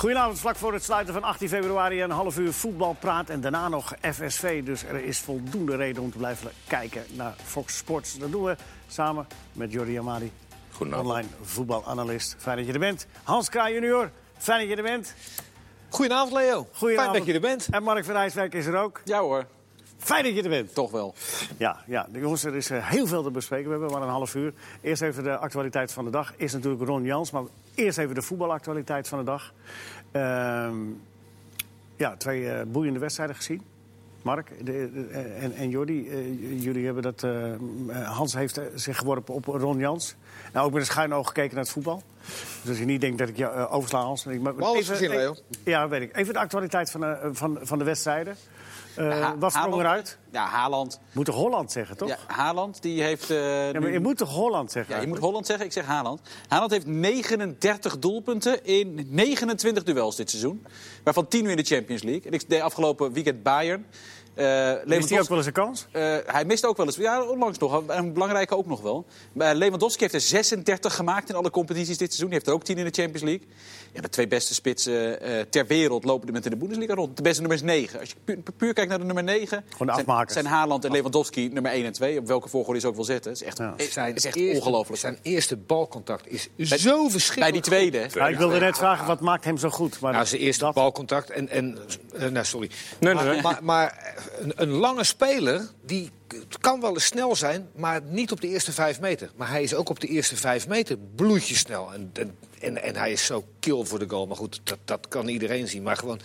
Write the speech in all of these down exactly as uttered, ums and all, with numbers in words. Goedenavond, vlak voor het sluiten van achttien februari een half uur voetbalpraat en daarna nog F S V. Dus er is voldoende reden om te blijven kijken naar Fox Sports. Dat doen we samen met Jordi Amadi, online voetbalanalist. Fijn dat je er bent. Hans Kraaij junior, fijn dat je er bent. Goedenavond, Leo. Goedenavond. Fijn dat je er bent. En Mark van Rijswijk is er ook. Ja hoor. Fijn dat je er bent. Toch wel. Ja, ja, jongens, er is heel veel te bespreken. We hebben maar een half uur. Eerst even de actualiteit van de dag. Eerst natuurlijk Ron Jans, maar eerst even de voetbalactualiteit van de dag. Uh, ja, twee uh, boeiende wedstrijden gezien. Mark de, de, en, en Jordi, uh, jullie hebben dat... Uh, Hans heeft uh, zich geworpen op Ron Jans. Nou, ook met een schuin oog gekeken naar het voetbal. Dus je niet denkt dat ik je uh, oversla, Hans. Alles gezien, Leo. Ja, weet ik. Even de actualiteit van, uh, van, van de wedstrijden. Uh, ha- wat sprong Haaland, eruit? Ja, Haaland. Moet toch Haaland zeggen, toch? Ja, Haaland die heeft... Uh, ja, maar je moet toch Haaland zeggen? Ja, je moet Haaland zeggen. Ik zeg Haaland. Haaland heeft negenendertig doelpunten in negenentwintig duels dit seizoen. Waarvan tien nu in de Champions League. En ik deed afgelopen weekend Bayern. Uh, mist hij ook wel eens een kans? Uh, hij mist ook wel eens. Ja, onlangs nog. Een belangrijke ook nog wel. Uh, Lewandowski heeft er zesendertig gemaakt in alle competities dit seizoen. Die heeft er ook tien in de Champions League. Ja, de twee beste spitsen uh, ter wereld lopen de mensen in de Bundesliga rond. De beste nummer is negen. Als je puur, puur kijkt naar de nummer negen... Zijn, zijn Haaland en Lewandowski nummer één en twee. Op welke volgorde je ze ook wil zetten. Dat is echt, ja. zijn, is echt eerste, ongelooflijk. Zijn eerste balcontact is bij, zo verschillend. Bij die tweede. Ja, ja, ik wilde net vragen, wat maakt hem zo goed? Maar nou, zijn eerste dat... balcontact en... en uh, nou, sorry. Nee, nee, maar... Nee. maar, maar Een, een lange speler, die kan wel eens snel zijn, maar niet op de eerste vijf meter. Maar hij is ook op de eerste vijf meter bloedjesnel. En, en, en, en hij is zo kil voor de goal. Maar goed, dat, dat kan iedereen zien. Maar gewoon,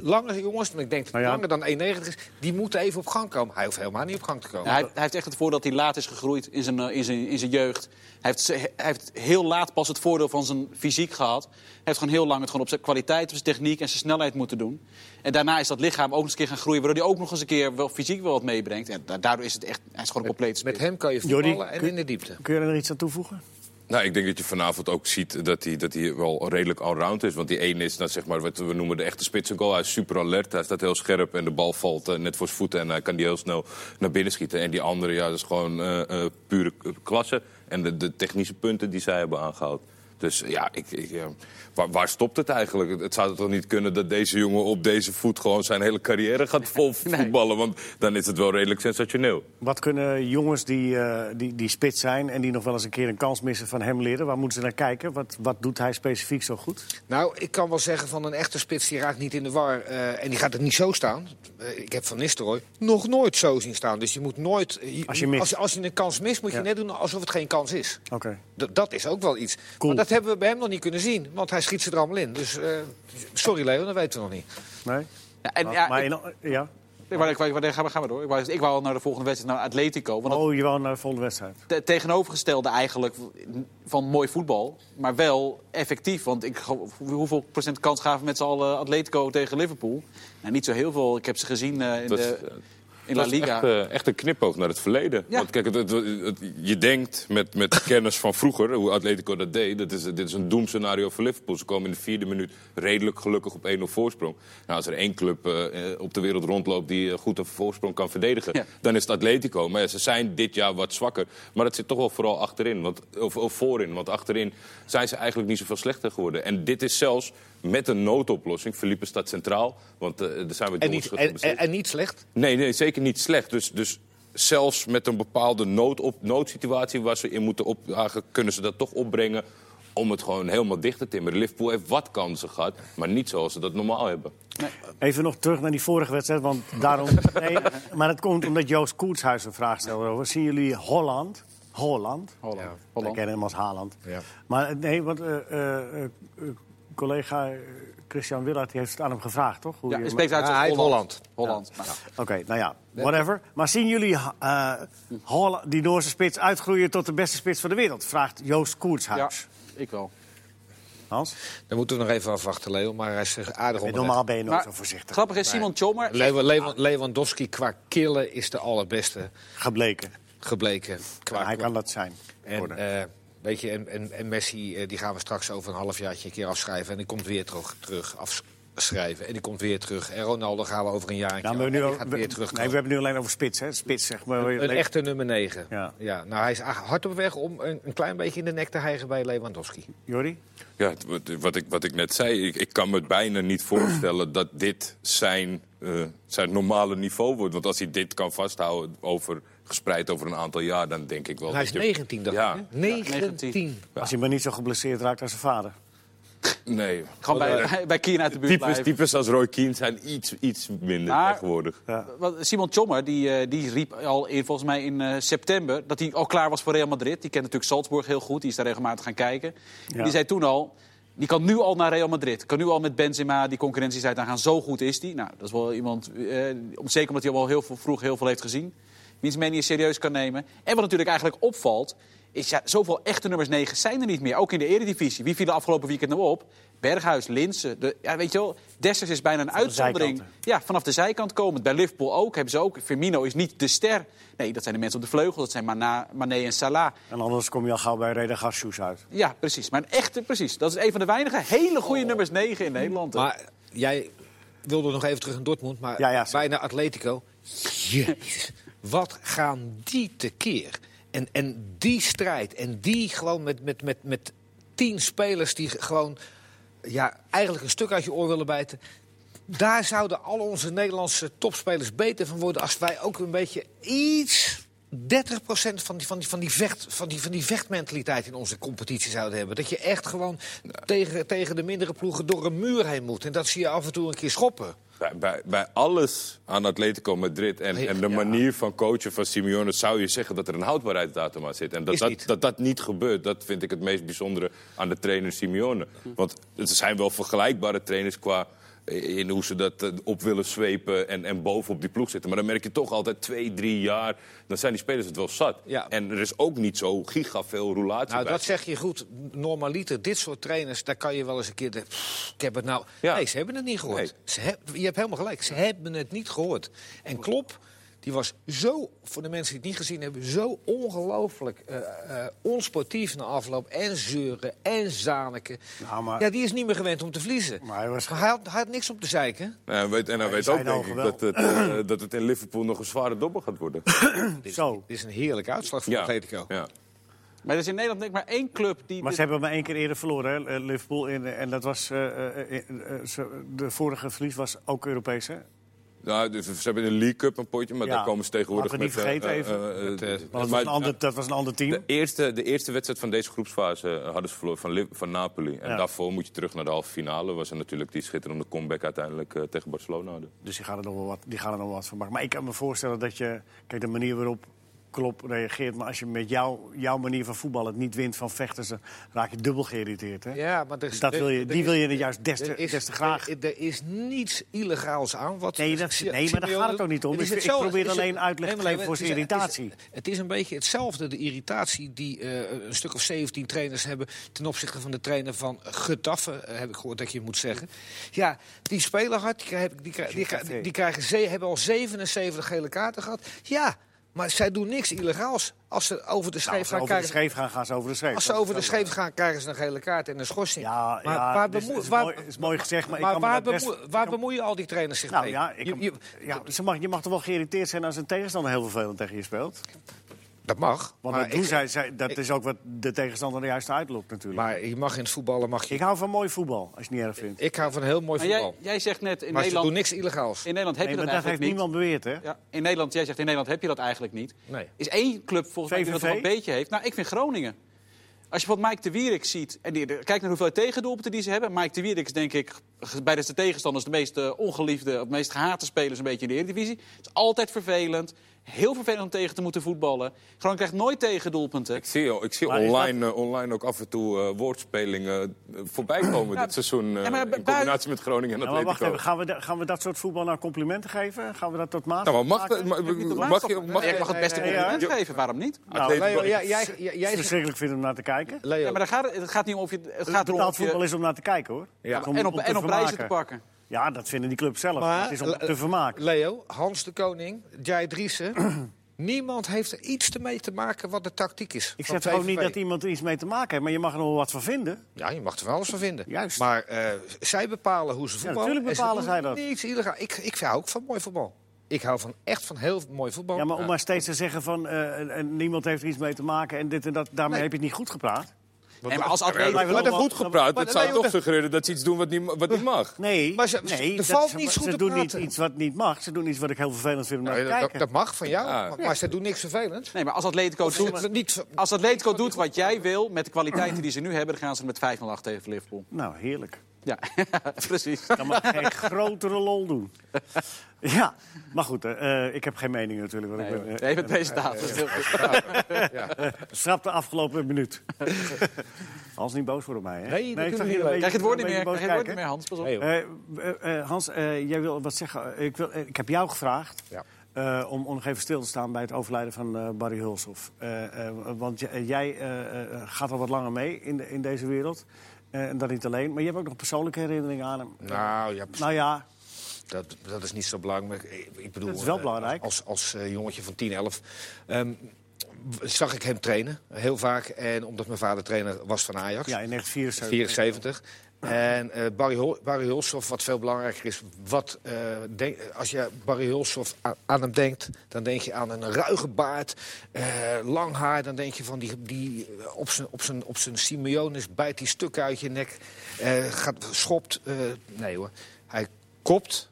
lange jongens, en ik denk dat het langer dan één negentig is, die moeten even op gang komen. Hij hoeft helemaal niet op gang te komen. Ja, hij, hij heeft echt het voordeel dat hij laat is gegroeid in zijn, in zijn, in zijn jeugd. Hij heeft, hij heeft heel laat pas het voordeel van zijn fysiek gehad. Hij heeft gewoon heel lang het gewoon op zijn kwaliteit, op zijn techniek en zijn snelheid moeten doen. En daarna is dat lichaam ook nog eens een keer gaan groeien, waardoor hij ook nog eens een keer wel fysiek wel wat meebrengt. En daardoor is het echt, hij is gewoon een compleet speel. Met hem kan je voetballen Jordi, en kun, in de diepte. Kun je er iets aan toevoegen? Nou, ik denk dat je vanavond ook ziet dat hij, dat hij wel redelijk allround is. Want die ene is, nou, zeg maar, wat we noemen de echte spitsengoal. Hij is super alert, hij staat heel scherp en de bal valt uh, net voor zijn voeten. En hij kan die heel snel naar binnen schieten. En die andere, ja, dat is gewoon uh, uh, pure klasse. En de, de technische punten die zij hebben aangehaald. Dus ja, ik, ik, ja. Waar, waar stopt het eigenlijk? Het, het zou toch niet kunnen dat deze jongen op deze voet gewoon zijn hele carrière gaat vol voetballen? Nee. Want dan is het wel redelijk sensationeel. Wat kunnen jongens die, uh, die, die spits zijn en die nog wel eens een keer een kans missen van hem leren? Waar moeten ze naar kijken? Wat, wat doet hij specifiek zo goed? Nou, ik kan wel zeggen van een echte spits die raakt niet in de war. Uh, en die gaat er niet zo staan. Uh, ik heb Van Nistelrooy nog nooit zo zien staan. Dus je moet nooit... Je, als, je mist. Als, als je een kans mist, moet je ja. net doen alsof het geen kans is. Okay. D- dat is ook wel iets. Cool. Dat hebben we bij hem nog niet kunnen zien, want hij schiet ze er allemaal in. Dus uh, sorry Leo, dat weten we nog niet. Nee. Ja, en, ja, maar, ik, maar in, ja. Ik wou, ik wou, ik wou, ga maar, ga maar door. Ik wou, ik wou al naar de volgende wedstrijd, naar Atletico. Want oh, je wou naar de volgende wedstrijd. Te, tegenovergestelde eigenlijk van mooi voetbal, maar wel effectief. Want ik, hoeveel procent kans gaven met z'n allen Atletico tegen Liverpool? Nou, niet zo heel veel. Ik heb ze gezien uh, in dat, de... Uh, In La Liga. Echt, uh, echt een knipoog naar het verleden. Ja. Want kijk, het, het, het, het, je denkt met, met kennis van vroeger, hoe Atletico dat deed... Dat is, dit is een doemscenario voor Liverpool. Ze komen in de vierde minuut redelijk gelukkig op één nul voorsprong. Nou, als er één club uh, op de wereld rondloopt die goed een voorsprong kan verdedigen... Ja. Dan is het Atletico. Maar ja, ze zijn dit jaar wat zwakker. Maar dat zit toch wel vooral achterin, want, of, of voorin. Want achterin zijn ze eigenlijk niet zoveel slechter geworden. En dit is zelfs met een noodoplossing. Felipe staat centraal, want uh, daar zijn we en niet, en, en, en niet slecht? Nee, nee, zeker niet slecht. Dus, dus zelfs met een bepaalde nood op, noodsituatie waar ze in moeten opdagen... kunnen ze dat toch opbrengen om het gewoon helemaal dicht te timmeren. Liverpool heeft wat kansen gehad, maar niet zoals ze dat normaal hebben. Nee. Even nog terug naar die vorige wedstrijd, want daarom... nee, maar dat komt omdat Joost Koetshuis een vraag stelde over. Zien jullie Haaland? Haaland? Ja, Haaland. Ik ken hem als Haaland. Ja. Maar nee, want... Uh, uh, uh, collega Christian Willard heeft het aan hem gevraagd, toch? Hoe ja, je spreekt uit Holland. Holland. Holland. Ja. Ja. Oké, okay, nou ja, whatever. Maar zien jullie uh, Holland, die Noorse spits uitgroeien tot de beste spits van de wereld? Vraagt Joost Koetshuis. Ja, ik wel. Hans? Dan moeten we nog even afwachten, Leo. Maar hij is aardig om. Normaal ben je nooit zo voorzichtig. Grappig is Simon Tjommer. Lew- Lew- Lewandowski qua killen is de allerbeste. Gebleken. Gebleken. Qua, ja, hij qua... kan dat zijn. En, Weet je, en, en, en Messi, die gaan we straks over een halfjaartje een keer afschrijven. En die komt weer terug. terug af, schrijven. En die komt weer terug. En Ronaldo gaan we over een jaar. Nou, we, nu al, gaat we, weer terug nee, we hebben nu alleen over spits. Hè? Spits zeg maar. Een, een echte nummer negen. Ja. Ja. Nou, hij is hard op weg om een, een klein beetje in de nek te hijgen bij Lewandowski. Jordi? Ja, wat, wat, ik, wat ik net zei. Ik, ik kan me bijna niet voorstellen dat dit zijn, uh, zijn normale niveau wordt. Want als hij dit kan vasthouden over... gespreid over een aantal jaar, dan denk ik wel... Hij is je... negentien, dacht ja. ik. negentien. Ja. Als hij maar niet zo geblesseerd raakt als zijn vader. Nee. Gewoon bij, bij Keane uit de buurt types, blijven. Types als Roy Keane zijn iets, iets minder maar, tegenwoordig. Ja. Simon Tjommer die, die riep al in, volgens mij in uh, september... dat hij al klaar was voor Real Madrid. Die kent natuurlijk Salzburg heel goed. Die is daar regelmatig gaan kijken. Ja. Die zei toen al... Die kan nu al naar Real Madrid. Kan nu al met Benzema die concurrentie zijn gaan. Zo goed is die. Nou, dat is wel iemand... Uh, zeker omdat hij al heel veel, vroeg heel veel heeft gezien. Wiens men niet serieus kan nemen. En wat natuurlijk eigenlijk opvalt... is ja, zoveel echte nummers negen zijn er niet meer. Ook in de Eredivisie. Wie viel de afgelopen weekend nou op? Berghuis, Linsen. De, ja, weet je wel, Dessers is bijna een vanaf uitzondering. Ja, vanaf de zijkant komend. Bij Liverpool ook. Hebben ze ook. Firmino is niet de ster. Nee, dat zijn de mensen op de vleugel. Dat zijn Mana, Mané en Salah. En anders kom je al gauw bij Reda Garçouz uit. Ja, precies. Maar een echte, precies. Dat is een van de weinige hele goede oh. nummers negen in Nederland. Maar jij wilde nog even terug in Dortmund. Maar ja, ja, bijna Atletico. Yes. Wat gaan die tekeer? En, en die strijd, en die gewoon met, met, met, met tien spelers die gewoon ja, eigenlijk een stuk uit je oor willen bijten. Daar zouden al onze Nederlandse topspelers beter van worden als wij ook een beetje iets... dertig procent van die, van, die, van, die vecht, van, die, van die vechtmentaliteit in onze competitie zouden hebben. Dat je echt gewoon ja. tegen, tegen de mindere ploegen door een muur heen moet. En dat zie je af en toe een keer schoppen. Bij, bij, bij alles aan Atletico Madrid en, nee, en de ja. manier van coachen van Simeone... zou je zeggen dat er een houdbaarheidsdatum aan zit. En dat dat, dat, dat dat niet gebeurt, dat vind ik het meest bijzondere aan de trainer Simeone. Hm. Want er zijn wel vergelijkbare trainers qua... in hoe ze dat op willen zwepen en, en boven op die ploeg zitten. Maar dan merk je toch altijd twee, drie jaar... dan zijn die spelers het wel zat. Ja. En er is ook niet zo giga veel roulatie nou, bij. Dat zeg je goed. Normaliter, dit soort trainers, daar kan je wel eens een keer... De, pff, ik heb het nou... Ja. Nee, ze hebben het niet gehoord. Nee. Ze heb, je hebt helemaal gelijk. Ze hebben het niet gehoord. En Klopp, die was zo, voor de mensen die het niet gezien hebben... zo ongelooflijk uh, uh, onsportief na afloop. En zeuren en zaniken. Nou, maar... Ja, die is niet meer gewend om te verliezen. Maar hij, was... hij, had, hij had niks om te zeiken. Ja, en hij weet, en hij weet ook, denk ik, dat het, uh, dat het in Liverpool nog een zware dobbel gaat worden. dit, zo. Dit is een heerlijke uitslag voor ja. Atletico. Ja. Maar er is in Nederland denk ik maar één club die... Maar ze hebben maar één keer eerder verloren, hè, Liverpool. En, en dat was... Uh, in, uh, de vorige verlies was ook Europees, hè? Nou, dus ze hebben in de League Cup een potje, maar ja, daar komen ze tegenwoordig we met... niet vergeten uh, even. Uh, uh, met, uh, dat, was maar, een ander, dat was een ander team. De eerste, de eerste wedstrijd van deze groepsfase hadden ze verloren van, van Napoli. En ja. daarvoor moet je terug naar de halve finale. Was er natuurlijk die schitterende comeback uiteindelijk uh, tegen Barcelona. Dus die gaan er nog wel wat, die gaan er nog wel wat van maken. Maar ik kan me voorstellen dat je... Kijk, de manier waarop Klopp reageert... maar als je met jou, jouw manier van voetballen niet wint van vechters... dan raak je dubbel geïrriteerd, hè? Ja, maar er is, dat wil je, die wil je er juist des te, is, des te graag. Er, er is niets illegaals aan. Wat nee, dat, nee, maar daar gaat het ook niet om. Het is het ik, zo, ik probeer alleen het, uitleg te nee, geven voor zijn irritatie. Het is, het is een beetje hetzelfde, de irritatie... die uh, een stuk of zeventien trainers hebben... ten opzichte van de trainer van Getafe... Uh, heb ik gehoord dat je moet zeggen. Ja, die spelen hard, die, krijgen, die, krijgen, die, die krijgen ze, hebben al zevenenzeventig gele kaarten gehad. Ja... Maar zij doen niks illegaals. Als ze over de scheef nou, gaan, krijgen... Scheef gaan, gaan ze over de scheef. Als ze over de scheef gaan, krijgen ze een gele kaart en een schorsing. Ja, maar ja, waar bemoe... is, waar... is mooi gezegd, maar, maar ik kan waar, best... bemoe... waar bemoeien al die trainers zich nou, mee? Ja, ik... je, je... Ja, ze mag, je mag toch wel geïrriteerd zijn als een tegenstander heel vervelend tegen je speelt? Dat mag. Want maar dat, ik, zij, zij, dat ik, is ook wat de tegenstander er juist uitlokt natuurlijk. Maar je mag in het voetballen... Mag je... Ik hou van mooi voetbal, als je het niet erg vindt. Ik, ik hou van heel mooi maar voetbal. Jij, jij zegt net... In maar Nederland, ze doen niks illegaals. In Nederland heb nee, je dat, dat eigenlijk niet. Dat heeft niemand beweerd, hè? Ja, in Nederland, jij zegt in Nederland heb je dat eigenlijk niet. Nee. Is één club volgens mij die dat nog een beetje heeft. Nou, ik vind Groningen. Als je bijvoorbeeld Mike te Wierik ziet... en die, kijk naar hoeveel tegendoelpunten die ze hebben. Mike te Wierik is denk ik bij de tegenstanders... de meest uh, ongeliefde, de meest gehate spelers een beetje in de Eredivisie. Het is altijd vervelend. Heel vervelend om tegen te moeten voetballen. Groningen krijgt nooit tegendoelpunten. Ik zie, ik zie online, dat... uh, online ook af en toe uh, woordspelingen voorbij komen ja, dit seizoen. Uh, ja, maar, in combinatie met Groningen en ja, Atletico. Wacht even, gaan we, de, gaan we dat soort voetbal nou complimenten geven? Gaan we dat tot maat? Nou, mag, mag, mag, mag je mag, ja, mag het beste compliment ja, ja. geven, waarom niet? Nou, nou, jij, jij, jij, jij is verschrikkelijk vindt om naar te kijken. Leo. Ja, maar daar gaat, het gaat niet om of je... Het gaat erom of je... voetbal is om naar te kijken, hoor. Ja. Om, en op, om en om prijzen te pakken. Ja, dat vinden die club zelf. Maar, het is om te vermaken. Leo, Hans de Koning, Jai Driessen... Niemand heeft er iets mee te maken wat de tactiek is. Ik zeg ook niet dat iemand er iets mee te maken heeft, maar je mag er wel wat van vinden. Ja, je mag er wel wat van vinden. Juist. Maar uh, zij bepalen hoe ze voetballen. Ja, natuurlijk bepalen zij dat. Niets, ik, ik hou ook van mooi voetbal. Ik hou van echt van heel mooi voetbal. Ja, maar om ja. maar steeds te zeggen van uh, niemand heeft er iets mee te maken en dit en dat, daarmee nee. heb je het niet goed gepraat. Nee, maar als atleten wordt allemaal... er goed gepraat. Dat zou nee, toch suggereren dat ze iets doen wat niet, wat niet mag. Nee, maar ze, nee, er valt dat, niets ze, goed ze doen niet iets wat niet mag. Ze doen iets wat ik heel vervelend vind om nee, naar dat, kijken. Dat mag van jou, ja. maar, maar ze doen niks vervelends. Nee, maar als Atletico doet, niet, als Atletico doet wat jij wil... met de kwaliteiten die ze nu hebben... dan gaan ze met vijf nul achter tegen Liverpool. Nou, heerlijk. Ja, precies. Dan mag ik een grotere lol doen. Ja, maar goed, uh, ik heb geen mening natuurlijk. Want nee, ik ben even presentator. Schrap de afgelopen minuut. Hans, niet boos worden op mij, hè? Nee, nee ik niet krijg je het woord niet meer, krijg je het woord niet meer, Hans. Pas op. Hey, uh, uh, uh, Hans, uh, jij wil wat zeggen. Ik, wil, uh, ik heb jou gevraagd ja. uh, om, om nog even stil te staan bij het overlijden van uh, Barry Hulshoff. Uh, uh, want j- uh, jij uh, uh, gaat al wat langer mee in, de, in deze wereld. En uh, dat niet alleen, maar je hebt ook nog persoonlijke herinneringen aan hem. Nou ja, nou, ja. Dat, dat is niet zo belangrijk. Ik bedoel, dat is wel belangrijk. Als, als, als jongetje van tien, elf um, zag ik hem trainen, heel vaak. En omdat mijn vader trainer was van Ajax. Ja, in negentien vierenzeventig. En uh, Barry, Hol- Barry Hulshoff, wat veel belangrijker is... Wat, uh, denk, als je Barry Hulshoff a- aan hem denkt... dan denk je aan een ruige baard, uh, lang haar... dan denk je van die, die op zijn op zijn, op zijn Simeone bijt die stuk uit je nek... Uh, gaat, schopt... Uh, nee hoor, hij kopt...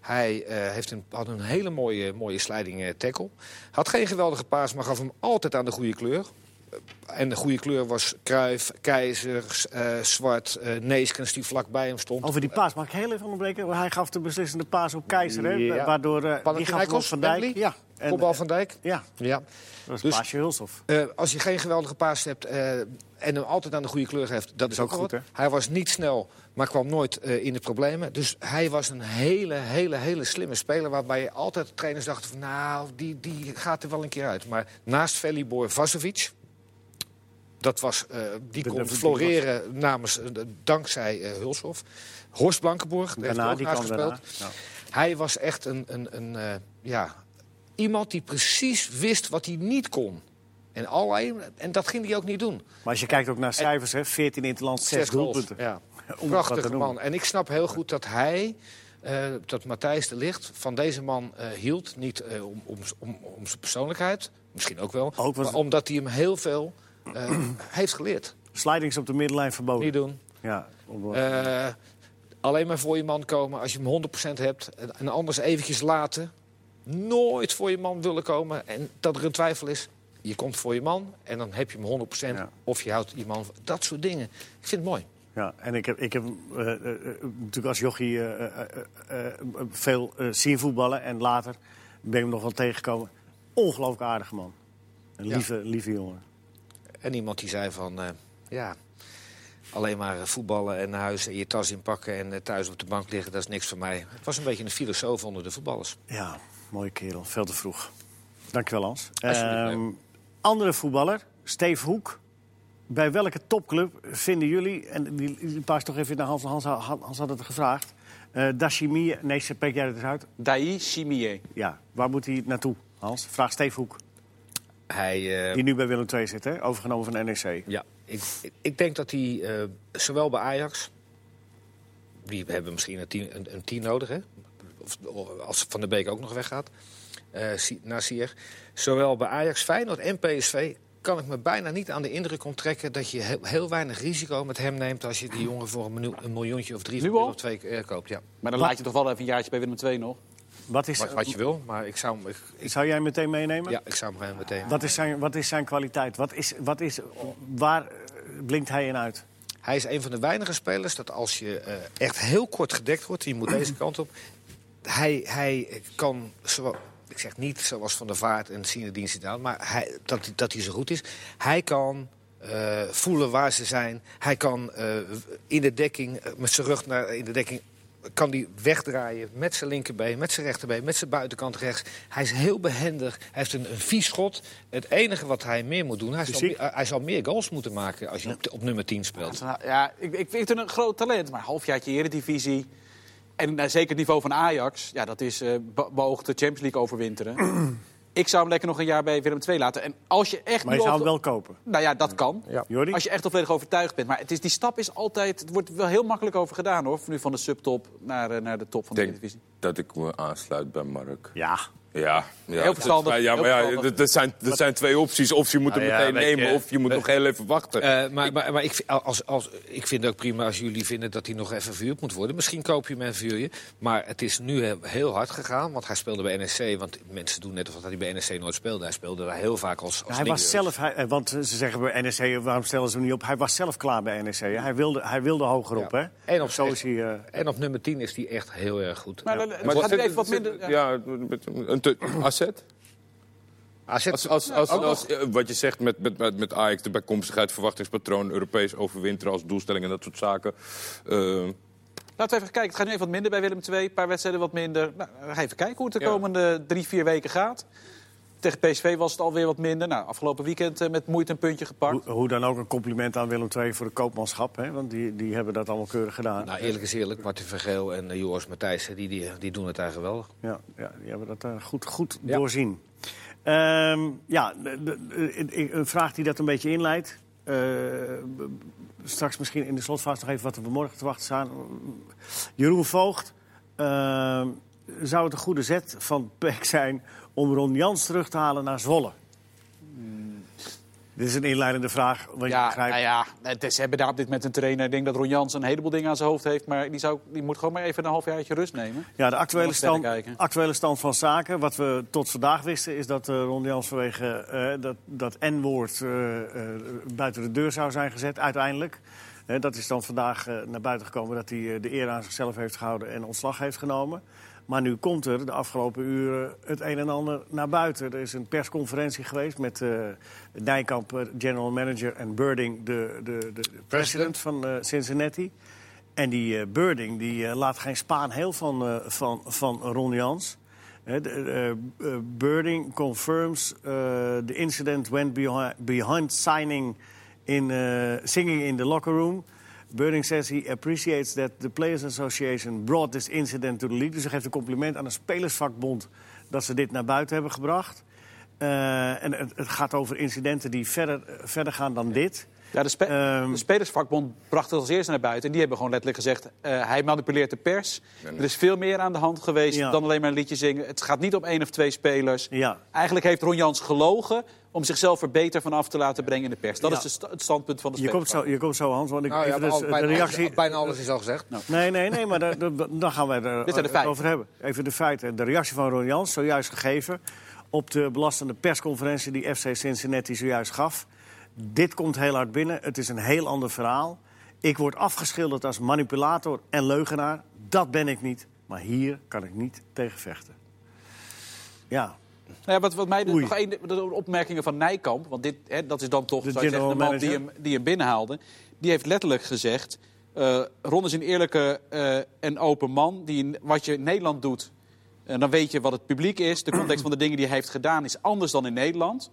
Hij uh, heeft een, had een hele mooie, mooie sliding uh, tackle. Had geen geweldige paas, maar gaf hem altijd aan de goede kleur. Uh, en de goede kleur was Kruif, Keizer, uh, Zwart, uh, Neeskens die vlakbij hem stond. Over die paas mag ik heel even onderbreken. Hij gaf de beslissende paas op Keizer, hè? Ja. Waardoor uh, die gaf los van Dijk. Ja. Kopbal van Dijk. Ja, ja. Dat is dus, paasje Hulshoff. Uh, als je geen geweldige paas hebt uh, en hem altijd aan de goede kleur heeft... dat, dat is ook goed, hè? Hij was niet snel, maar kwam nooit uh, in de problemen. Dus hij was een hele, hele, hele slimme speler... waarbij je altijd trainers dachten van... nou, die, die gaat er wel een keer uit. Maar naast Velibor Vasovic... dat was, uh, die de, kon de, floreren de, namens, uh, dankzij uh, Hulshoff. Horst Blankenburg, die daarna, heeft ook uitgespeeld. Ja. Hij was echt een... een, een uh, ja, iemand die precies wist wat hij niet kon. En, alleen, en dat ging hij ook niet doen. Maar als je kijkt ook naar cijfers, en, hè, veertien interlands, zes doelpunten. Ja. Prachtige man. En ik snap heel goed dat hij, uh, dat Matthijs de Ligt... van deze man uh, hield, niet uh, om, om, om, om zijn persoonlijkheid. Misschien ook wel. Ook maar omdat hij hem heel veel uh, heeft geleerd. Slidings op de middenlijn verboden. Niet doen. Ja, uh, alleen maar voor je man komen als je hem honderd procent hebt. En anders eventjes laten... nooit voor je man willen komen. En dat er een twijfel is, je komt voor je man... en dan heb je hem honderd procent ja. of je houdt je man... dat soort dingen. Ik vind het mooi. Ja, en ik heb, ik heb uh, uh, natuurlijk als jochie uh, uh, uh, uh, veel uh, zien voetballen... en later ben ik hem nog wel tegengekomen. Ongelooflijk aardige man. Een lieve, ja. lieve jongen. En iemand die zei van... Uh, ja. Alleen maar voetballen en naar huis en je tas inpakken... en thuis op de bank liggen, dat is niks voor mij. Het was een beetje een filosoof onder de voetballers. Ja, mooie kerel. Veel te vroeg. Dankjewel, Hans. Um, andere voetballer, Steef Hoek. Bij welke topclub vinden jullie... en die, die paas toch even naar Hans, Hans, Hans had het gevraagd... Uh, Dashimie, nee, spreek jij het eens uit? Dashimie. Ja, waar moet hij naartoe, Hans? Vraag Steef Hoek. Hij, uh... die nu bij Willem twee zit, hè? Overgenomen van N S C. Ja. Ik, ik denk dat hij uh, zowel bij Ajax... die hebben misschien een team, een, een team nodig, hè? Of, als Van der Beek ook nog weggaat, uh, naar Sier. Zowel bij Ajax, Feyenoord en P S V... kan ik me bijna niet aan de indruk onttrekken... dat je heel, heel weinig risico met hem neemt... als je die jongen voor een, miljoen, een miljoentje of drie of twee uh, koopt. Ja. Maar dan laat je toch wel even een jaartje bij Willem twee nog? Wat, is, wat, wat je wil, maar ik zou hem... Ik, ik, zou jij hem meteen meenemen? Ja, ik zou hem meteen wat is zijn, wat is zijn kwaliteit? Wat is, wat is, waar blinkt hij in uit? Hij is een van de weinige spelers dat als je uh, echt heel kort gedekt wordt... je moet deze kant op... Hij, hij kan, zo, ik zeg niet zoals Van der Vaart en Zinedine Zidane... maar hij, dat, dat hij zo goed is, hij kan... Uh, voelen waar ze zijn. Hij kan uh, in de dekking, met zijn rug naar in de dekking... kan die wegdraaien met zijn linkerbeen, met zijn rechterbeen... met zijn buitenkant rechts. Hij is heel behendig. Hij heeft een, een vies schot. Het enige wat hij meer moet doen... Hij zal, uh, hij zal meer goals moeten maken als je op, op nummer tien speelt. Ja, ja, ik, ik vind het een groot talent. Maar een halfjaartje Eredivisie... en uh, zeker het niveau van Ajax... ja, dat is uh, beoogd de Champions League overwinteren... Ik zou hem lekker nog een jaar bij Willem twee laten. En als je echt maar je zou hem wel kopen? Nou ja, dat kan. Ja. Als je echt volledig overtuigd bent. Maar het is, die stap is altijd... Het wordt wel heel makkelijk over gedaan, hoor. Nu van de subtop naar, naar de top van de Eredivisie. Dat ik me aansluit bij Mark. Ja. Ja, ja. Heel verstandig. Ja, maar ja, dat, dat, zijn, dat zijn twee opties. Of je moet hem ah, ja, meteen nemen, je, of je moet uh, nog heel even wachten. Uh, maar maar, maar ik, als, als, ik vind het ook prima als jullie vinden dat hij nog even verhuurd moet worden. Misschien koop je hem en vuur je. Maar het is nu heel hard gegaan, want hij speelde bij N S C. Want mensen doen net alsof hij bij N S C nooit speelde. Hij speelde daar heel vaak als, als ja, hij was zelf, hij, want ze zeggen bij N S C, waarom stellen ze hem niet op? Hij was zelf klaar bij N S C. Hij wilde, hij wilde hogerop, ja. hè? En op, Zo is hij, uh, en op nummer tien is hij echt heel erg goed. Maar, ja. maar, maar gaat hij even wat minder... Ja, ja een te, asset? Asset. Als, als, als, als, als, wat je zegt met, met, met Ajax, de bijkomstigheid, verwachtingspatroon, Europees overwinteren als doelstelling en dat soort zaken. Uh... Laten we even kijken. Het gaat nu even wat minder bij Willem twee. Een paar wedstrijden wat minder. Nou, we gaan even kijken hoe het de ja. komende drie, vier weken gaat. Tegen P S V was het alweer wat minder. Nou, afgelopen weekend uh, met moeite een puntje gepakt. Hoe, hoe dan ook een compliment aan Willem twee voor de koopmanschap. Hè? Want die, die hebben dat allemaal keurig gedaan. Nou, eerlijk is eerlijk. Martin van Geel en uh, Joris Matthijssen die, die, die doen het daar geweldig. Ja, ja, die hebben dat uh, goed, goed ja. doorzien. Um, ja, de, de, de, de, een vraag die dat een beetje inleidt. Uh, straks misschien in de slotfase nog even wat we morgen te wachten staan. Jeroen Voogd. Uh, zou het een goede zet van P E C zijn om Ron Jans terug te halen naar Zwolle? Hmm. Dit is een inleidende vraag. Want ja, je begrijpt... nou ja, ze hebben daar op dit moment een trainer. Ik denk dat Ron Jans een heleboel dingen aan zijn hoofd heeft. Maar die, zou, die moet gewoon maar even een halfjaartje rust nemen. Ja, de actuele stand, actuele stand van zaken. Wat we tot vandaag wisten is dat uh, Ron Jans vanwege uh, dat, dat N-woord uh, uh, buiten de deur zou zijn gezet uiteindelijk. Uh, dat is dan vandaag uh, naar buiten gekomen dat hij uh, de eer aan zichzelf heeft gehouden en ontslag heeft genomen. Maar nu komt er de afgelopen uren het een en ander naar buiten. Er is een persconferentie geweest met uh, Nijkamp, general manager... en Berding, de, de, de president, president van uh, Cincinnati. En die uh, Berding die, uh, laat geen spaan heel van, uh, van, van Ron Jans. He, de, uh, uh, Berding confirms uh, the incident went behind, behind signing in, uh, singing in the locker room... Berding says he appreciates that the Players Association brought this incident to the league. Dus hij geeft een compliment aan de spelersvakbond dat ze dit naar buiten hebben gebracht. Uh, en het, het gaat over incidenten die verder, verder gaan dan ja. dit. Ja, de, spe- um, de spelersvakbond bracht het als eerste naar buiten. En die hebben gewoon letterlijk gezegd, uh, hij manipuleert de pers. Ja, nee. Er is veel meer aan de hand geweest ja. dan alleen maar een liedje zingen. Het gaat niet om één of twee spelers. Ja. Eigenlijk heeft Ron Jans gelogen... om zichzelf er beter van af te laten brengen in de pers. Dat ja. is de st- het standpunt van de spelersvakbond. Je, je komt zo, Hans, want ik, nou, ja, dus, al, bijna, de reactie... bijna alles is al gezegd. Nou. Nee, nee, nee, maar daar, daar gaan wij het over hebben. Even de feiten. De reactie van Ron Jans, zojuist gegeven... op de belastende persconferentie die F C Cincinnati zojuist gaf... Dit komt heel hard binnen. Het is een heel ander verhaal. Ik word afgeschilderd als manipulator en leugenaar. Dat ben ik niet. Maar hier kan ik niet tegen vechten. Ja. Nou ja, wat, wat mij Oei. nog één de opmerkingen van Nijkamp. Want dit, hè, dat is dan toch de, zou je zeggen, de man die hem, die hem binnenhaalde. Die heeft letterlijk gezegd... Uh, Ron is een eerlijke uh, en open man. Die, wat je in Nederland doet, uh, dan weet je wat het publiek is. De context van de dingen die hij heeft gedaan is anders dan in Nederland.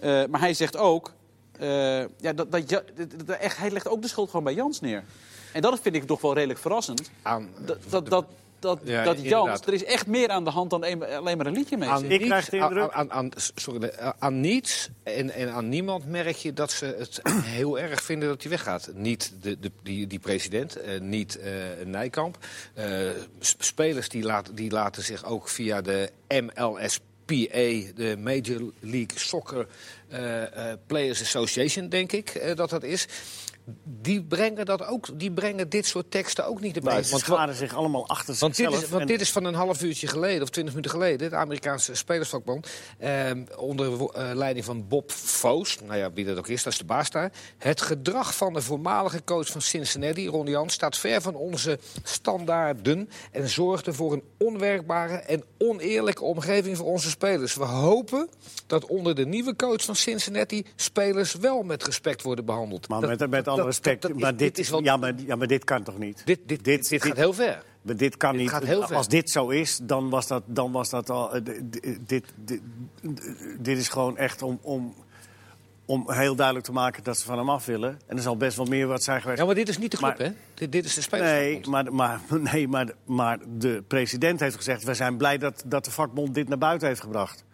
Uh, maar hij zegt ook... Uh, ja, dat, dat, dat, dat, echt, hij legt ook de schuld gewoon bij Jans neer. En dat vind ik toch wel redelijk verrassend. Aan, uh, dat, dat, dat, dat, ja, dat Jans, er is echt meer aan de hand dan een, alleen maar een liedje mee. Aan, ik krijg de indruk. Aan, aan, aan, sorry, aan niets en, en aan niemand merk je dat ze het heel erg vinden dat hij weggaat. Niet de, de, die, die president, uh, niet uh, Nijkamp. Uh, spelers die, laat, die laten zich ook via de M L S P A, de Major League Soccer uh, uh, Players Association, denk ik uh, dat dat is. Die brengen, dat ook, die brengen dit soort teksten ook niet erbij. Nee, ze scharen zich allemaal achter want zichzelf. Dit is, want en... dit is van een half uurtje geleden, of twintig minuten geleden... de Amerikaanse spelersvakbond, eh, onder uh, leiding van Bob Voos... nou ja, wie dat ook is, dat is de baas daar... het gedrag van de voormalige coach van Cincinnati, Ron Jans... staat ver van onze standaarden... en zorgde voor een onwerkbare en oneerlijke omgeving voor onze spelers. We hopen dat onder de nieuwe coach van Cincinnati... spelers wel met respect worden behandeld. Maar met, met alle respect, dat, dat, dat maar, dit, dit is wel... ja, maar, ja, maar dit kan toch niet? Dit, dit, dit, dit, dit gaat heel ver. Maar dit kan dit niet. Gaat heel ver. Als dit zo is, dan was dat, dan was dat al... Uh, dit, dit, dit, dit is gewoon echt om... om... om heel duidelijk te maken dat ze van hem af willen. En er zal best wel meer wat zijn geweest. Ja, maar dit is niet de club, hè? Dit, dit is de spelersvakbond. Nee, maar, maar, nee maar, maar de president heeft gezegd... we zijn blij dat, dat de vakbond dit naar buiten heeft gebracht.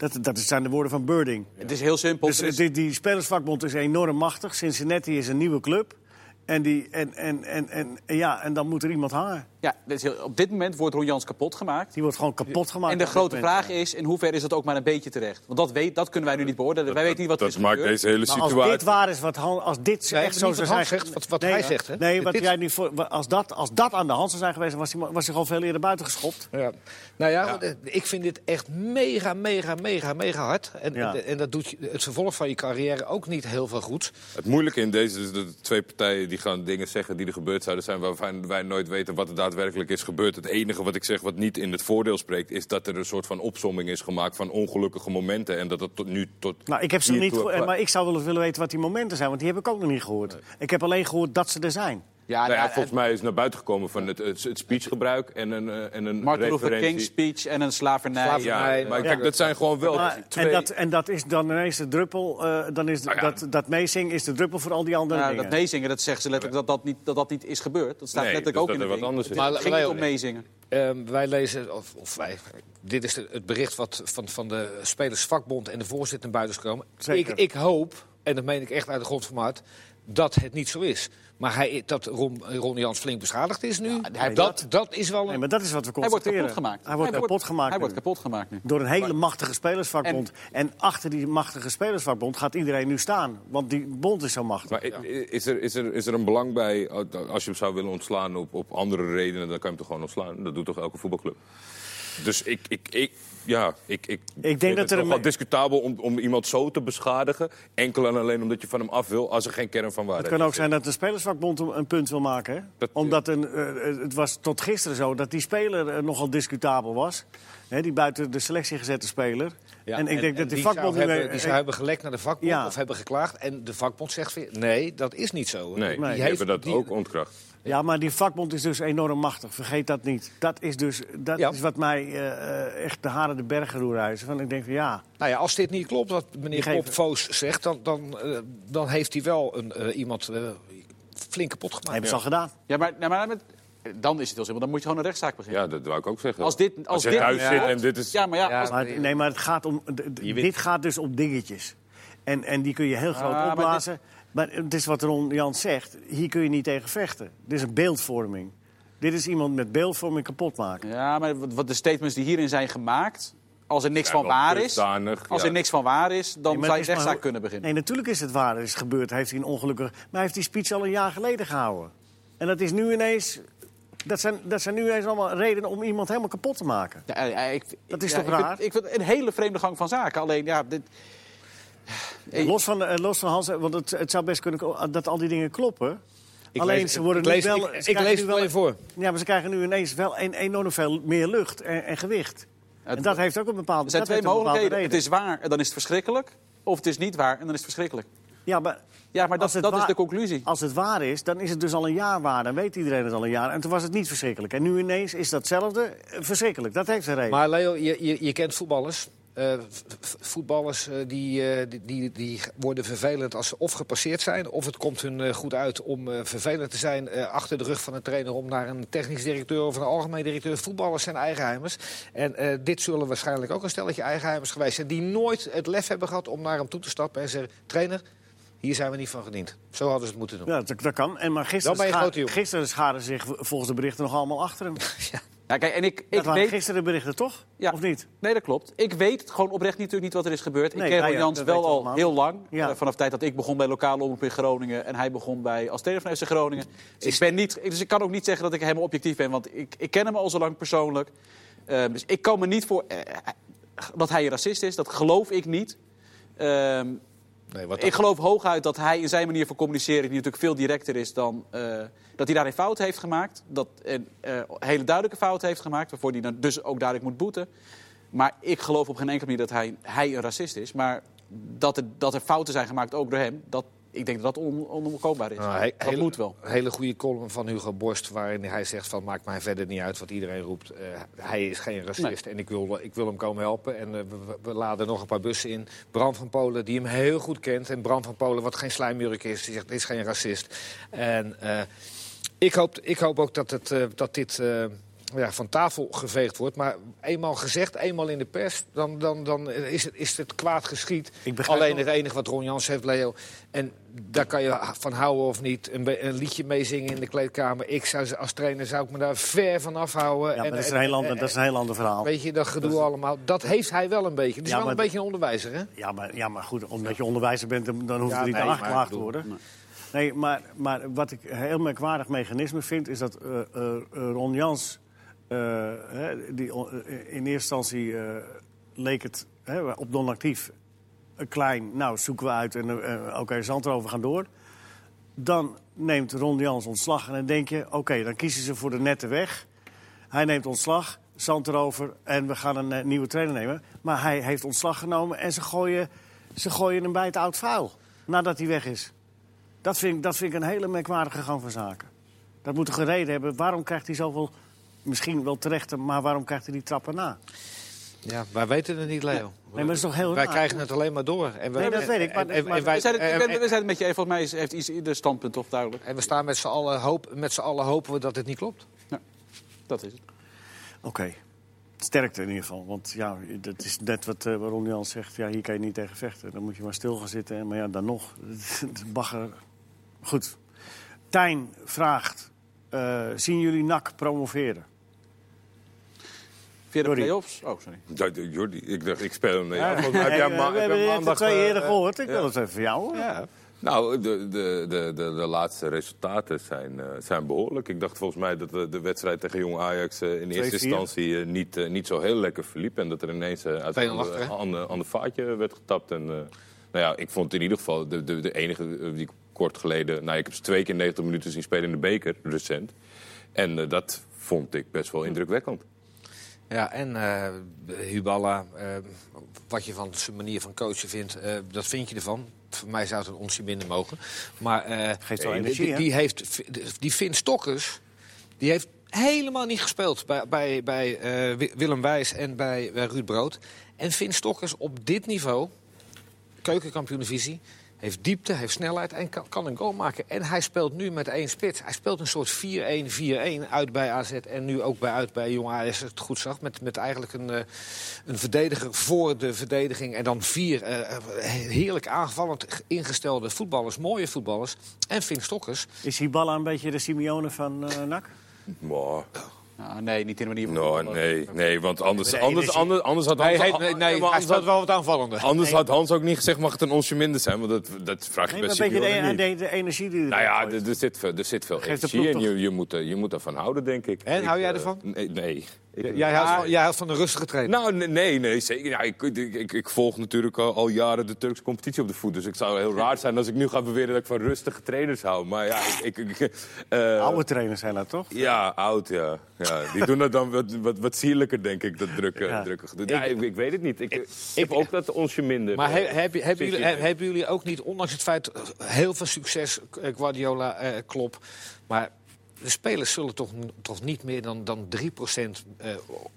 Dat, dat zijn de woorden van Berding. Ja. Het is heel simpel. Dus is... Die, die spelersvakbond is enorm machtig. Cincinnati is een nieuwe club. En, die, en, en, en, en, ja, en dan moet er iemand hangen. Ja, dus op dit moment wordt Ron Jans kapot gemaakt. Die wordt gewoon kapot gemaakt. En de grote vraag is, in hoeverre is dat ook maar een beetje terecht? Want dat, weet, dat kunnen wij nu niet beoordelen. Dat, wij weten niet wat er is gebeurd. Dat maakt deze hele situatie... Maar als dit waar is, wat Han, als dit echt zo zou zijn... Zegt, wat, wat nee, hij zegt, hè? Nee, wat jij nu voor, als, dat, als dat aan de hand zou zijn geweest... was hij, was hij gewoon veel eerder buiten geschopt. Ja. Nou ja, ja, ik vind dit echt mega, mega, mega, mega hard. En, ja. en dat doet het vervolg van je carrière ook niet heel veel goed. Het moeilijke in deze is dat de twee partijen... die gaan dingen zeggen die er gebeurd zouden zijn... waarvan wij nooit weten wat er daadwerkelijk is gebeurd. Het enige wat ik zeg wat niet in het voordeel spreekt... is dat er een soort van opsomming is gemaakt van ongelukkige momenten. En dat dat tot nu tot... Nou, ik heb ze niet gehoord, maar ik zou wel eens willen weten wat die momenten zijn... want die heb ik ook nog niet gehoord. Nee. Ik heb alleen gehoord dat ze er zijn. Ja, nou ja, volgens mij is naar buiten gekomen van het, het speechgebruik en een, en een Martin referentie. Martin King speech en een slavernij. slavernij. Ja, maar kijk, ja. dat zijn gewoon wel maar, twee... En dat, en dat is dan ineens de druppel... Uh, dan is de, ah, ja. dat, dat meezingen is de druppel voor al die andere ja, dingen. Dat meezingen, dat zeggen ze letterlijk dat dat niet, dat dat niet is gebeurd. Dat staat nee, letterlijk dus ook dat in dat de ding. Maar, het ging wij, niet om meezingen. Uh, wij lezen... Of, of wij, dit is de, het bericht wat van, van de spelersvakbond en de voorzitter naar buiten is gekomen. Ik, ik hoop, en dat meen ik echt uit de grond van mijn hart... dat het niet zo is. Maar hij, dat Ron, Ron Jans flink beschadigd is nu, ja, hij, dat, dat is wel een... Nee, maar dat is wat we constateren. Hij wordt kapot gemaakt. Hij wordt, hij kapot, wordt, gemaakt hij wordt kapot gemaakt nu. Door een hele machtige spelersvakbond. En, en achter die machtige spelersvakbond gaat iedereen nu staan. Want die bond is zo machtig. Maar ja. is, er, is, er, is er een belang bij, als je hem zou willen ontslaan op, op andere redenen... dan kan je hem toch gewoon ontslaan? Dat doet toch elke voetbalclub? Dus ik... ik, ik... Ja, ik, ik, ik denk dat het is wel discutabel om, om iemand zo te beschadigen... enkel en alleen omdat je van hem af wil, als er geen kern van waarheid is. Het kan ook zijn dat de spelersvakbond een punt wil maken. Hè? Dat, omdat een, uh, het was tot gisteren zo dat die speler uh, nogal discutabel was. Hè, die buiten de selectie gezette speler. Ja, en ik en, denk en dat die, die vakbond... Zou hebben, die zou hebben gelekt naar de vakbond ja. of hebben geklaagd. En de vakbond zegt weer, nee, dat is niet zo. Nee, nee. die hebben dat die, ook ontkracht. Ja, maar die vakbond is dus enorm machtig. Vergeet dat niet. Dat is dus dat ja. is wat mij uh, echt de haren de bergen roerhuizen. Want ik denk van ja... Nou ja, als dit niet klopt wat meneer Klopp Voos zegt... dan, dan, uh, dan heeft hij wel een, uh, iemand uh, flink kapot gemaakt. Hebben ze al gedaan. Ja, maar... Nou, maar met... Dan is het heel simpel, dan moet je gewoon een rechtszaak beginnen. Ja, dat wou ik ook zeggen. Als dit, als als je dit huis zit en dit is... Ja, maar ja... Als... Maar, nee, maar het gaat om, dit gaat dus om dingetjes. En, en die kun je heel groot ah, opblazen. Maar, dit... maar het is wat Ron Jans zegt, hier kun je niet tegen vechten. Dit is een beeldvorming. Dit is iemand met beeldvorming kapot maken. Ja, maar wat de statements die hierin zijn gemaakt... Als er niks ja, van waar is, danig, als er ja. niks van waar is, dan nee, zou je rechtszaak maar... kunnen beginnen. Nee, natuurlijk is het waar. Het is gebeurd, heeft hij een ongelukkig... Maar hij heeft die speech al een jaar geleden gehouden. En dat is nu ineens... Dat zijn, dat zijn nu eens allemaal redenen om iemand helemaal kapot te maken. Ja, ik, dat is ja, toch ik raar? Vind, ik vind een hele vreemde gang van zaken. Alleen, ja... Dit... Los, van, los van Hans, want het, het zou best kunnen dat al die dingen kloppen. Ik Alleen, lees, ze worden ik, nu wel... Ik, ik lees het wel in voor. Ja, maar ze krijgen nu ineens wel een, enorm veel meer lucht en, en gewicht. Het, en dat heeft ook een bepaalde... Er zijn twee mogelijkheden. Het is waar en dan is het verschrikkelijk. Of het is niet waar en dan is het verschrikkelijk. Ja, maar... Ja, maar dat, dat waar, is de conclusie. Als het waar is, dan is het dus al een jaar waar. Dan weet iedereen het al een jaar. En toen was het niet verschrikkelijk. En nu ineens is datzelfde verschrikkelijk. Dat heeft een reden. Maar Leo, je, je, je kent voetballers. Uh, voetballers uh, die, uh, die, die, die worden vervelend als ze of gepasseerd zijn... of het komt hun uh, goed uit om uh, vervelend te zijn uh, achter de rug van een trainer... om naar een technisch directeur of een algemeen directeur. Voetballers zijn eigenheimers. En uh, dit zullen waarschijnlijk ook een stelletje eigenheimers geweest zijn... die nooit het lef hebben gehad om naar hem toe te stappen en zeggen... trainer... Hier zijn we niet van gediend. Zo hadden ze het moeten doen. Ja, dat, dat kan. En maar gisteren, scha- gisteren scharen ze zich volgens de berichten nog allemaal achter hem. ja. Ja, kijk, en ik, ik dat waren weet... gisteren de berichten, toch? Ja. Of niet? Nee, dat klopt. Ik weet gewoon oprecht natuurlijk niet wat er is gebeurd. Nee, ik ken Ron Jans wel al allemaal. heel lang. Ja. Uh, vanaf de tijd dat ik begon bij lokale omroep in Groningen... en hij begon bij als trainer van N S C Groningen. Dus ik, ben niet, dus ik kan ook niet zeggen dat ik helemaal objectief ben... want ik, ik ken hem al zo lang persoonlijk. Uh, dus ik kan me niet voor... Uh, dat hij een racist is, dat geloof ik niet. Uh, Nee, wat ik geloof hooguit dat hij in zijn manier van communiceren... die natuurlijk veel directer is dan... Uh, dat hij daar een fout heeft gemaakt. Dat een uh, hele duidelijke fout heeft gemaakt... waarvoor hij dan dus ook duidelijk moet boeten. Maar ik geloof op geen enkele manier dat hij, hij een racist is. Maar dat er, dat er fouten zijn gemaakt, ook door hem... Dat, ik denk dat dat on, onomkoopbaar is. Nou, hij, dat hele, moet wel. Een hele goede column van Hugo Borst... waarin hij zegt van maakt mij verder niet uit wat iedereen roept. Uh, hij is geen racist nee. en ik wil, ik wil hem komen helpen. En uh, we, we laden nog een paar bussen in. Bram van Polen, die hem heel goed kent. En Bram van Polen, wat geen slijmjurk is, die zegt is geen racist. En uh, ik, hoop, ik hoop ook dat, het, uh, dat dit... Uh, ja, van tafel geveegd wordt. Maar eenmaal gezegd, eenmaal in de pers, dan, dan, dan is, het, is het kwaad geschied. Alleen het enige wat Ron Jans heeft, Leo... en daar kan je van houden of niet. Een, een liedje meezingen in de kleedkamer. Ik zou, als trainer zou ik me daar ver van afhouden. Ja, maar en, dat, is een heel ander, en, dat is een heel ander verhaal. Weet je, dat gedoe dat allemaal. Dat heeft hij wel een beetje. Het is ja, wel maar, een beetje een onderwijzer, hè? Ja, maar, ja, maar goed, omdat je onderwijzer bent, dan hoeft ja, het niet nee, aangeklaagd te worden. Nee. Nee, maar, maar wat ik een heel merkwaardig mechanisme vind... is dat uh, uh, Ron Jans... Uh, die, uh, in eerste instantie uh, leek het uh, op non-actief uh, klein. Nou, zoeken we uit en uh, oké, okay, zand erover gaan door. Dan neemt Ron Jans ontslag en dan denk je... oké, okay, dan kiezen ze voor de nette weg. Hij neemt ontslag, zand erover en we gaan een uh, nieuwe trainer nemen. Maar hij heeft ontslag genomen en ze gooien, ze gooien hem bij het oud vuil. Nadat hij weg is. Dat vind, dat vind ik een hele merkwaardige gang van zaken. Dat moet een gereden hebben. Waarom krijgt hij zoveel... Misschien wel terecht, maar waarom krijgt hij die trappen na? Ja, wij weten het niet, Leo. Ja. Nee, maar dat is toch heel wij raar. Krijgen het alleen maar door. En wij, nee, dat weet ik. Maar, en, maar, en wij, we, zijn het, en, we zijn het met je. Volgens mij heeft iets ieder standpunt toch duidelijk. En we staan met z'n allen, hoop, met z'n allen hopen we dat het niet klopt. Ja, dat is het. Oké. Okay. Sterkte in ieder geval. Want ja, dat is net wat uh, Ron Jans zegt. Ja, hier kan je niet tegen vechten. Dan moet je maar stil gaan zitten. Maar ja, dan nog. Bagger. Goed. Tijn vraagt... Uh, zien jullie N A C promoveren? Via de play-offs? Oh, sorry. Ja, Jordi, ik dacht, ik speel hem mee. Ja. Ja. Heb jij ma- we hebben het ma- twee eerder uh, gehoord. Ik ja. wil het even van jou. Ja. Ja. Nou, de, de, de, de laatste resultaten zijn, uh, zijn behoorlijk. Ik dacht volgens mij dat de, de wedstrijd tegen Jong Ajax... Uh, in eerste instantie uh, niet, uh, niet zo heel lekker verliep. En dat er ineens uh, uit een ander vaatje werd getapt. En, uh, nou ja, ik vond in ieder geval de, de, de enige... Uh, die kort geleden, nou, ik heb ze twee keer negentig minuten zien spelen in de beker, recent. En uh, dat vond ik best wel indrukwekkend. Ja, en uh, Huballa, uh, wat je van zijn manier van coachen vindt, uh, dat vind je ervan. Voor mij zou het een onsje minder mogen. Maar uh, geeft wel energie, die, die, heeft, die Finn Stokkers, die heeft helemaal niet gespeeld bij, bij, bij uh, Willem Wijs en bij uh, Ruud Brood. En Finn Stokkers op dit niveau, keukenkampioendivisie... heeft diepte, heeft snelheid en kan, kan een goal maken. En hij speelt nu met één spits. Hij speelt een soort vier-een, vier-een uit bij A Z en nu ook bij uit bij Jong Ajax, het goed zag. Met, met eigenlijk een, uh, een verdediger voor de verdediging. En dan vier uh, heerlijk aanvallend ingestelde voetballers, mooie voetballers. En Finn Stokkers. Is Hiballa een beetje de Simeone van uh, N A C? Wow. Nou, nee, niet in de manier van... No, nee, nee, want anders, anders, anders, anders had Hans... Nee, nee, nee, anders had wel wat aanvallender. Anders had Hans ook niet gezegd, mag het een onsje minder zijn? Want dat, dat vraag je best wel. Nee, maar een beetje de, de, de energie die er... Nou ja, er, er, zit, er zit veel energie en je, je, moet, je moet ervan houden, denk ik. En, ik, hou jij ervan? Uh, nee. nee. Ik, jij, houdt van, jij houdt van een rustige training? Nou, nee, nee, zeker. Ja, ik, ik, ik, ik volg natuurlijk al, al jaren de Turkse competitie op de voet. Dus ik zou heel raar zijn als ik nu ga beweren dat ik van rustige trainers hou. Maar ja, ik... ik, ik uh, oude trainers zijn dat, toch? Ja, oud, ja. ja. Die doen dat dan wat, wat, wat sierlijker, denk ik, dat drukke ja. gedoe. Ja, ik, ik weet het niet. Ik, ik, ik heb ook dat onsje minder. Maar he, heb, hebben, jullie, he, hebben jullie ook niet, ondanks het feit... heel veel succes, Guardiola, eh, Klopp, maar... De spelers zullen toch, toch niet meer dan, dan drie procent uh,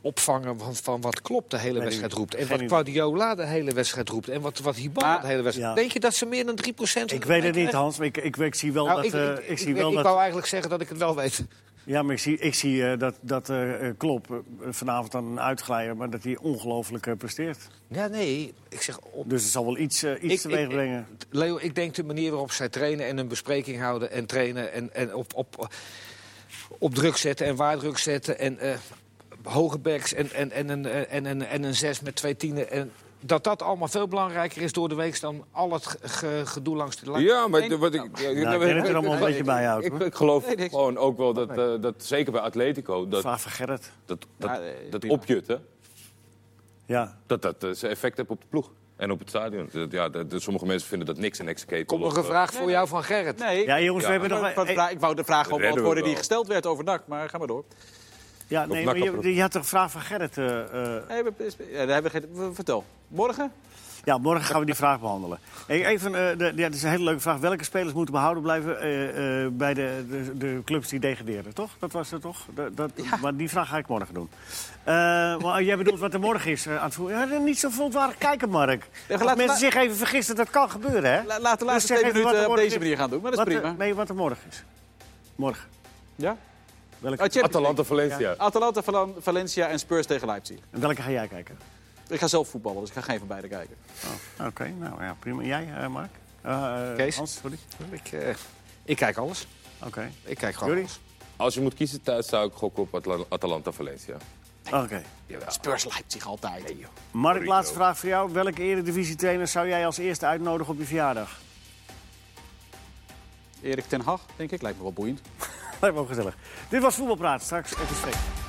opvangen van, van wat Klopp de hele nee, wedstrijd roept. En wat Guardiola de hele wedstrijd roept. En wat, wat Hiballa ah, de hele wedstrijd roept. Ja. Denk je dat ze meer dan drie procent... Ik weet het echt? niet, Hans. Maar ik, ik, ik zie wel nou, dat... Ik, ik, ik, ik, zie ik, wel ik dat... wou eigenlijk zeggen dat ik het wel weet. Ja, maar ik zie, ik zie uh, dat, dat uh, Klopp uh, vanavond dan een uitglijder... maar dat hij ongelooflijk uh, presteert. Ja, nee, ik zeg... Op... Dus het zal wel iets, uh, iets ik, teweeg ik, brengen. Leo, ik denk de manier waarop zij trainen en een bespreking houden... en trainen en, en op... op Op druk zetten en waar druk zetten. En uh, hoge backs en, en, en, en, en, en, en een zes met twee tienen. En dat dat allemaal veel belangrijker is door de week dan al het ge- gedoe langs de lijn. Ja, maar de, wat ik. Ja, ja, nou, ik ben het er allemaal een beetje bij uit. Ik, ik geloof nee, gewoon ook wel dat, uh, dat zeker bij Atletico. Dat, Vaar van Gerrit. Dat, dat, ja, nee, dat opjutten. Ja. Dat dat uh, zijn effect heeft op de ploeg. En op het stadion. Ja, sommige mensen vinden dat niks en execute. Komt nog een vraag voor nee, jou van Gerrit. Nee. Ja, jongens, ja. we hebben nog... Hey. Ik wou de vraag op antwoorden die gesteld werd over N A C, maar ga maar door. Ja, nee, maar je, je had een vraag van Gerrit. Uh, nee, daar hebben we geen... Vertel. Morgen? Ja, morgen gaan we die vraag behandelen. Even, uh, de, ja, dat is een hele leuke vraag. Welke spelers moeten behouden blijven uh, uh, bij de, de, de clubs die degraderen, toch? Dat was het, toch? Dat, dat, ja. Maar die vraag ga ik morgen doen. Uh, maar jij bedoelt wat er morgen is uh, aan het voeren. Ja, niet zo verontwaardigd kijken, Mark. Ja, laat, mensen la- zich even vergissen, dat kan gebeuren, hè? La- laat de laatste dus twee minuten op deze manier gaan doen, maar dat is prima. Er, nee, wat er morgen is. Morgen. Ja? Welke? Oh, Atalanta-Valencia. Atalanta-Valencia en Spurs tegen Leipzig. En welke ga jij kijken? Ik ga zelf voetballen, dus ik ga geen van beide kijken. Oh, Oké, okay. nou ja, prima. Jij, uh, Mark? Uh, Kees? Hans, sorry. Ik, uh, ik kijk alles. Oké. Okay. Ik kijk gewoon alles. Als je moet kiezen thuis, zou ik gokken op Atla- Atalanta-Valencia. Nee. Oké. Okay. Spurs Leipzig altijd. Nee, Mark, laatste vraag voor jou. Welke eredivisietrainer zou jij als eerste uitnodigen op je verjaardag? Erik ten Hag, denk ik. Lijkt me wel boeiend. Lijkt me wel gezellig. Dit was Voetbalpraat. Straks op de streep.